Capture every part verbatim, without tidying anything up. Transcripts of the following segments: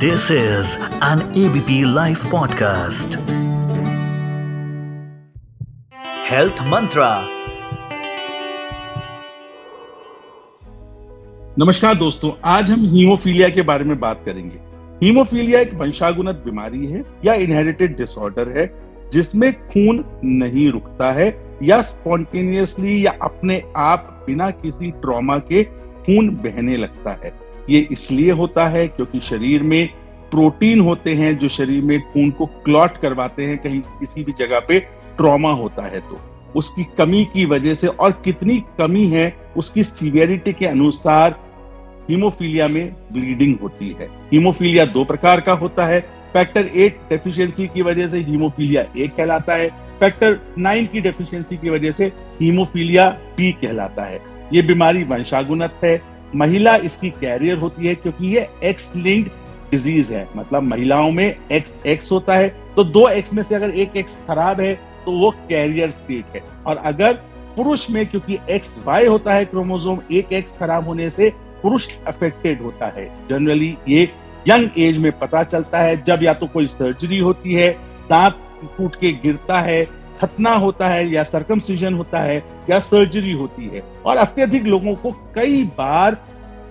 This is an E B P Life podcast. Health Mantra. नमस्कार दोस्तों, आज हम हीमोफीलिया के बारे में बात करेंगे। हीमोफीलिया एक वंशानुगत बीमारी है या इनहेरिटेड डिसऑर्डर है जिसमें खून नहीं रुकता है या स्पॉन्टेनियसली या अपने आप बिना किसी ट्रॉमा के खून बहने लगता है। ये इसलिए होता है क्योंकि शरीर में प्रोटीन होते हैं जो शरीर में खून को क्लॉट करवाते हैं। कहीं किसी भी जगह पे ट्रॉमा होता है तो उसकी कमी की वजह से, और कितनी कमी है उसकी सीवियरिटी के अनुसार हीमोफीलिया में ब्लीडिंग होती है। हीमोफीलिया दो प्रकार का होता है। फैक्टर एट डेफिशिएंसी की वजह से हीमोफीलिया ए कहलाता है, फैक्टर नाइन की डेफिशिएंसी की वजह से हीमोफीलिया बी कहलाता है। ये बीमारी वंशानुगत है। महिला इसकी कैरियर होती है क्योंकि ये एक्स लिंक्ड डिजीज है, मतलब महिलाओं में एक्स एक्स होता है तो दो एक्स में से अगर एक एक्स खराब है तो वो कैरियर स्टेट है। और अगर पुरुष में, क्योंकि एक्स वाई होता है क्रोमोसोम, एक एक्स खराब होने से पुरुष अफेक्टेड होता है। जनरली ये यंग एज में पता चलता है जब या तो कोई सर्जरी होती है, दांत टूट के गिरता है, खतना होता है या सर्कमसिजन होता है या सर्जरी होती है। और अत्यधिक लोगों को कई बार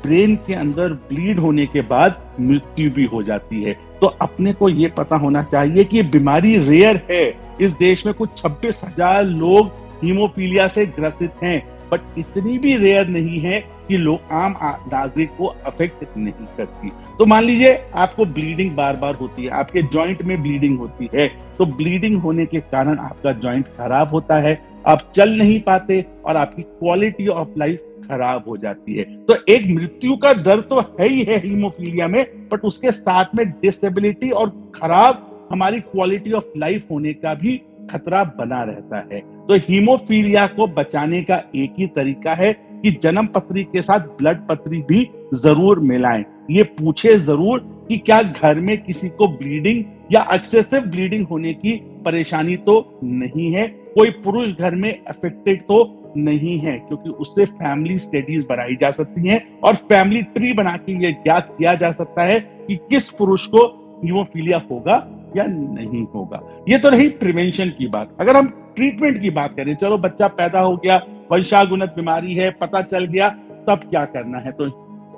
ब्रेन के अंदर ब्लीड होने के बाद मृत्यु भी हो जाती है। तो अपने को ये पता होना चाहिए कि ये बीमारी रेयर है। इस देश में कुछ छब्बीस हजार लोग हीमोफीलिया से ग्रसित हैं, बट इतनी भी रेयर नहीं है कि लोग आम नागरिक को अफेक्ट नहीं करती। तो मान लीजिए आपको ब्लीडिंग बार बार होती है, आपके जॉइंट में ब्लीडिंग होती है, तो ब्लीडिंग होने के कारण आपका जॉइंट खराब होता है, आप चल नहीं पाते और आपकी क्वालिटी ऑफ लाइफ खराब हो जाती है। तो एक मृत्यु का डर तो है ही है हीमोफीलिया में, बट उसके साथ में डिसेबिलिटी और खराब हमारी क्वालिटी ऑफ लाइफ होने का भी खतरा बना रहता है। तो हीमोफीलिया को बचाने का एक ही तरीका है कि जन्म पत्री के साथ ब्लड पत्री भी जरूर मिलाएं। ये पूछे जरूर कि क्या घर में किसी को ब्लीडिंग या एक्सेसिव ब्लीडिंग होने की परेशानी तो नहीं है, कोई पुरुष घर में अफेक्टेड तो नहीं है, क्योंकि उससे फैमिली स्टडीज बनाई जा सकती हैं और फैमिली ट्री बना के ये ज्ञात किया जा सकता है कि किस पुरुष को हीमोफीलिया होगा या नहीं होगा। ये तो रही प्रिवेंशन की बात। अगर हम ट्रीटमेंट की बात करें, चलो बच्चा पैदा हो गया, वंशानुगत बीमारी है, पता चल गया, तब क्या करना है? तो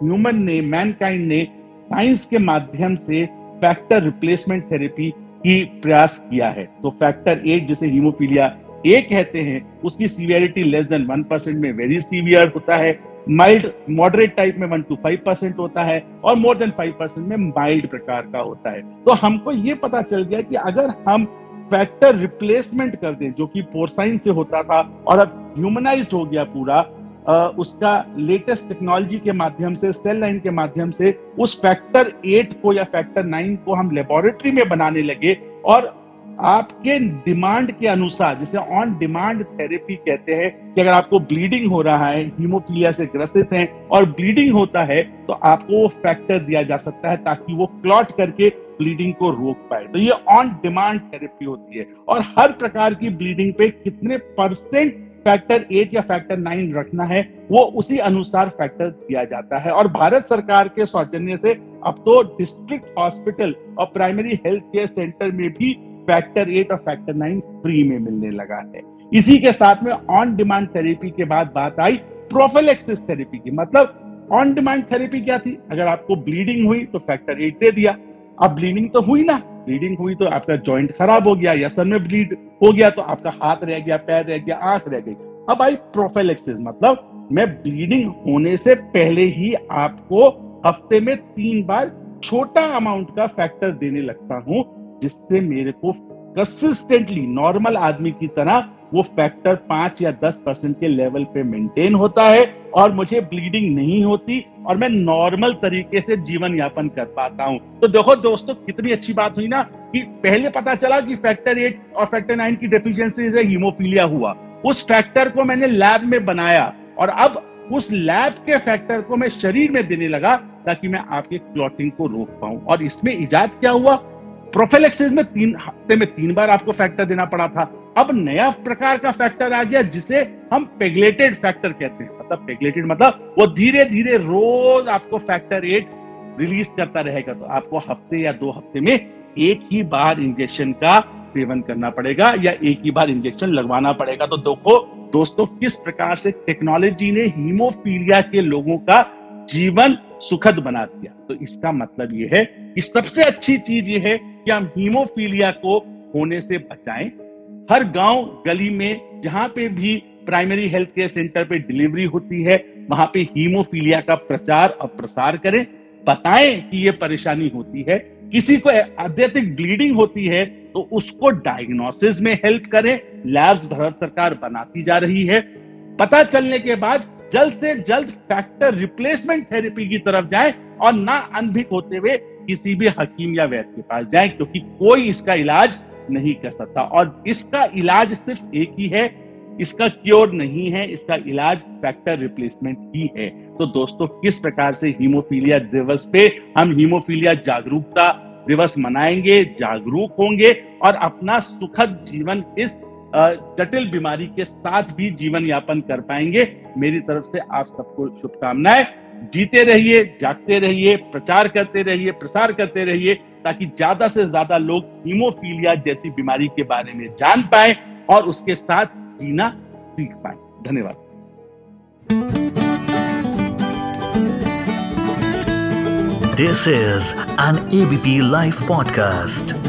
ह्यूमन ने, मैनकाइंड ने साइंस के माध्यम से फैक्टर रिप्लेसमेंट थेरेपी की प्रयास किया है। तो फैक्टर एट जिसे हीमोफीलिया ए कहते हैं, उसकी severity less than one percent में वेरी सीवियर होता है, माइल्ड मॉडरेट टाइप में वन टू फाइव परसेंट होता है और मोर देन फाइव परसेंट में माइल्ड प्रकार का होता है। तो हमको ये पता चल गया कि अगर हम फैक्टर रिप्लेसमेंट कर दें, जो कि पोर्साइन से होता था और अब ह्यूमनाइज्ड हो गया पूरा, आ, उसका लेटेस्ट टेक्नोलॉजी के माध्यम से, सेल लाइन के माध्यम से उस फैक्टर एट को या फैक्टर नाइन को हम लेबोरेटरी में बनाने लगे और आपके डिमांड के अनुसार, जिसे ऑन डिमांड थेरेपी कहते हैं, कि अगर आपको ब्लीडिंग हो रहा है, हीमोफीलिया से ग्रसित हैं और ब्लीडिंग होता है, तो आपको वो फैक्टर दिया जा सकता है ताकि वो क्लॉट करके ब्लीडिंग को रोक पाए। तो ये ऑन डिमांड थेरेपी होती है। और हर प्रकार की ब्लीडिंग पे कितने परसेंट फैक्टर एट या फैक्टर नाइन रखना है, वो उसी अनुसार फैक्टर दिया जाता है। और भारत सरकार के सौजन्य से अब तो डिस्ट्रिक्ट हॉस्पिटल और प्राइमरी हेल्थ केयर सेंटर में भी फैक्टर एट और फैक्टर नाइन फ्री में मिलने लगा है। इसी के साथ में ऑन डिमांड थेरेपी के बाद बात आई प्रोफिलैक्सिस थेरेपी की। मतलब ऑन डिमांड थेरेपी क्या थी? अगर आपको ब्लीडिंग हुई तो फैक्टर एट दे दिया। अब ब्लीडिंग तो हुई ना, ब्लीडिंग हुई तो आपका जॉइंट खराब हो गया या सर में ब्लीड हो गया तो आपका हाथ रह गया, पैर रह गया, आंख रह गई। अब आई प्रोफिलैक्सिस, मतलब मैं ब्लीडिंग होने से पहले ही आपको हफ्ते में तीन बार छोटा अमाउंट का फैक्टर देने लगता हूं, जिससे मेरे को कंसिस्टेंटली नॉर्मल आदमी की तरह वो फैक्टर पांच या दस परसेंट के लेवल पे मेंटेन होता है और मुझे ब्लीडिंग नहीं होती और मैं नॉर्मल तरीके से जीवन यापन कर पाता हूँ। तो देखो दोस्तों, कितनी अच्छी बात हुई ना कि पहले पता चला कि फैक्टर एट और फैक्टर नाइन की डेफिशिएंसी से हीमोफीलिया हुआ। उस फैक्टर को मैंने लैब में बनाया और अब उस लैब के फैक्टर को मैं शरीर में देने लगा ताकि मैं आपके क्लॉटिंग को रोक पाऊं। और इसमें इजाद क्या हुआ? प्रोफिलैक्सिस में तीन हफ्ते में तीन बार आपको फैक्टर देना पड़ा था, अब नया प्रकार का फैक्टर आ गया जिसे हम पेगलेटेड फैक्टर कहते हैं। मतलब पेगलेटेड मतलब वो धीरे धीरे रोज आपको फैक्टर एट रिलीज करता रहेगा, तो आपको हफ्ते या दो हफ्ते में एक ही बार इंजेक्शन का सेवन करना पड़ेगा या एक ही बार इंजेक्शन लगवाना पड़ेगा। तो देखो दोस्तों किस प्रकार से टेक्नोलॉजी ने हीमोफीलिया के लोगों का जीवन सुखद बना दिया। तो इसका मतलब यह है कि सबसे अच्छी चीज यह है कि हम हीमोफीलिया को होने से बचाएं। हर गांव गली में जहां पे भी प्राइमरी हेल्थ केयर सेंटर पे डिलीवरी होती है वहां पे हीमोफीलिया का प्रचार और प्रसार करें। बताएं कि ये परेशानी होती है, किसी को अत्यधिक ब्लीडिंग होती है तो उसको डायग्नोसिस में हेल्प करें। लैब्स भारत सरकार बनाती जा रही है। पता चलने के बाद जल्द से जल्द फैक्टर रिप्लेसमेंट थेरेपी की तरफ जाएं और ना अनभिज्ञ होते हुए किसी भी हकीम या वैद्य के पास जाएं, क्योंकि कोई इसका इलाज नहीं कर सकता और इसका इलाज सिर्फ एक ही है, इसका क्योर नहीं है, इसका इलाज फैक्टर रिप्लेसमेंट ही है। तो दोस्तों किस प्रकार से हीमोफीलिया दिवस पे हम हीमोफीलिया जागरूकता दिवस मनाएंगे, जागरूक होंगे और अपना सुखद जीवन इस जटिल बीमारी के साथ भी जीवन यापन कर पाएंगे। मेरी तरफ से आप सबको शुभकामनाएं। जीते रहिए, जागते रहिए, प्रचार करते रहिए, प्रसार करते रहिए, ताकि ज्यादा से ज्यादा लोग हीमोफीलिया जैसी बीमारी के बारे में जान पाए और उसके साथ जीना सीख पाए। धन्यवाद। This is an E B P Life podcast.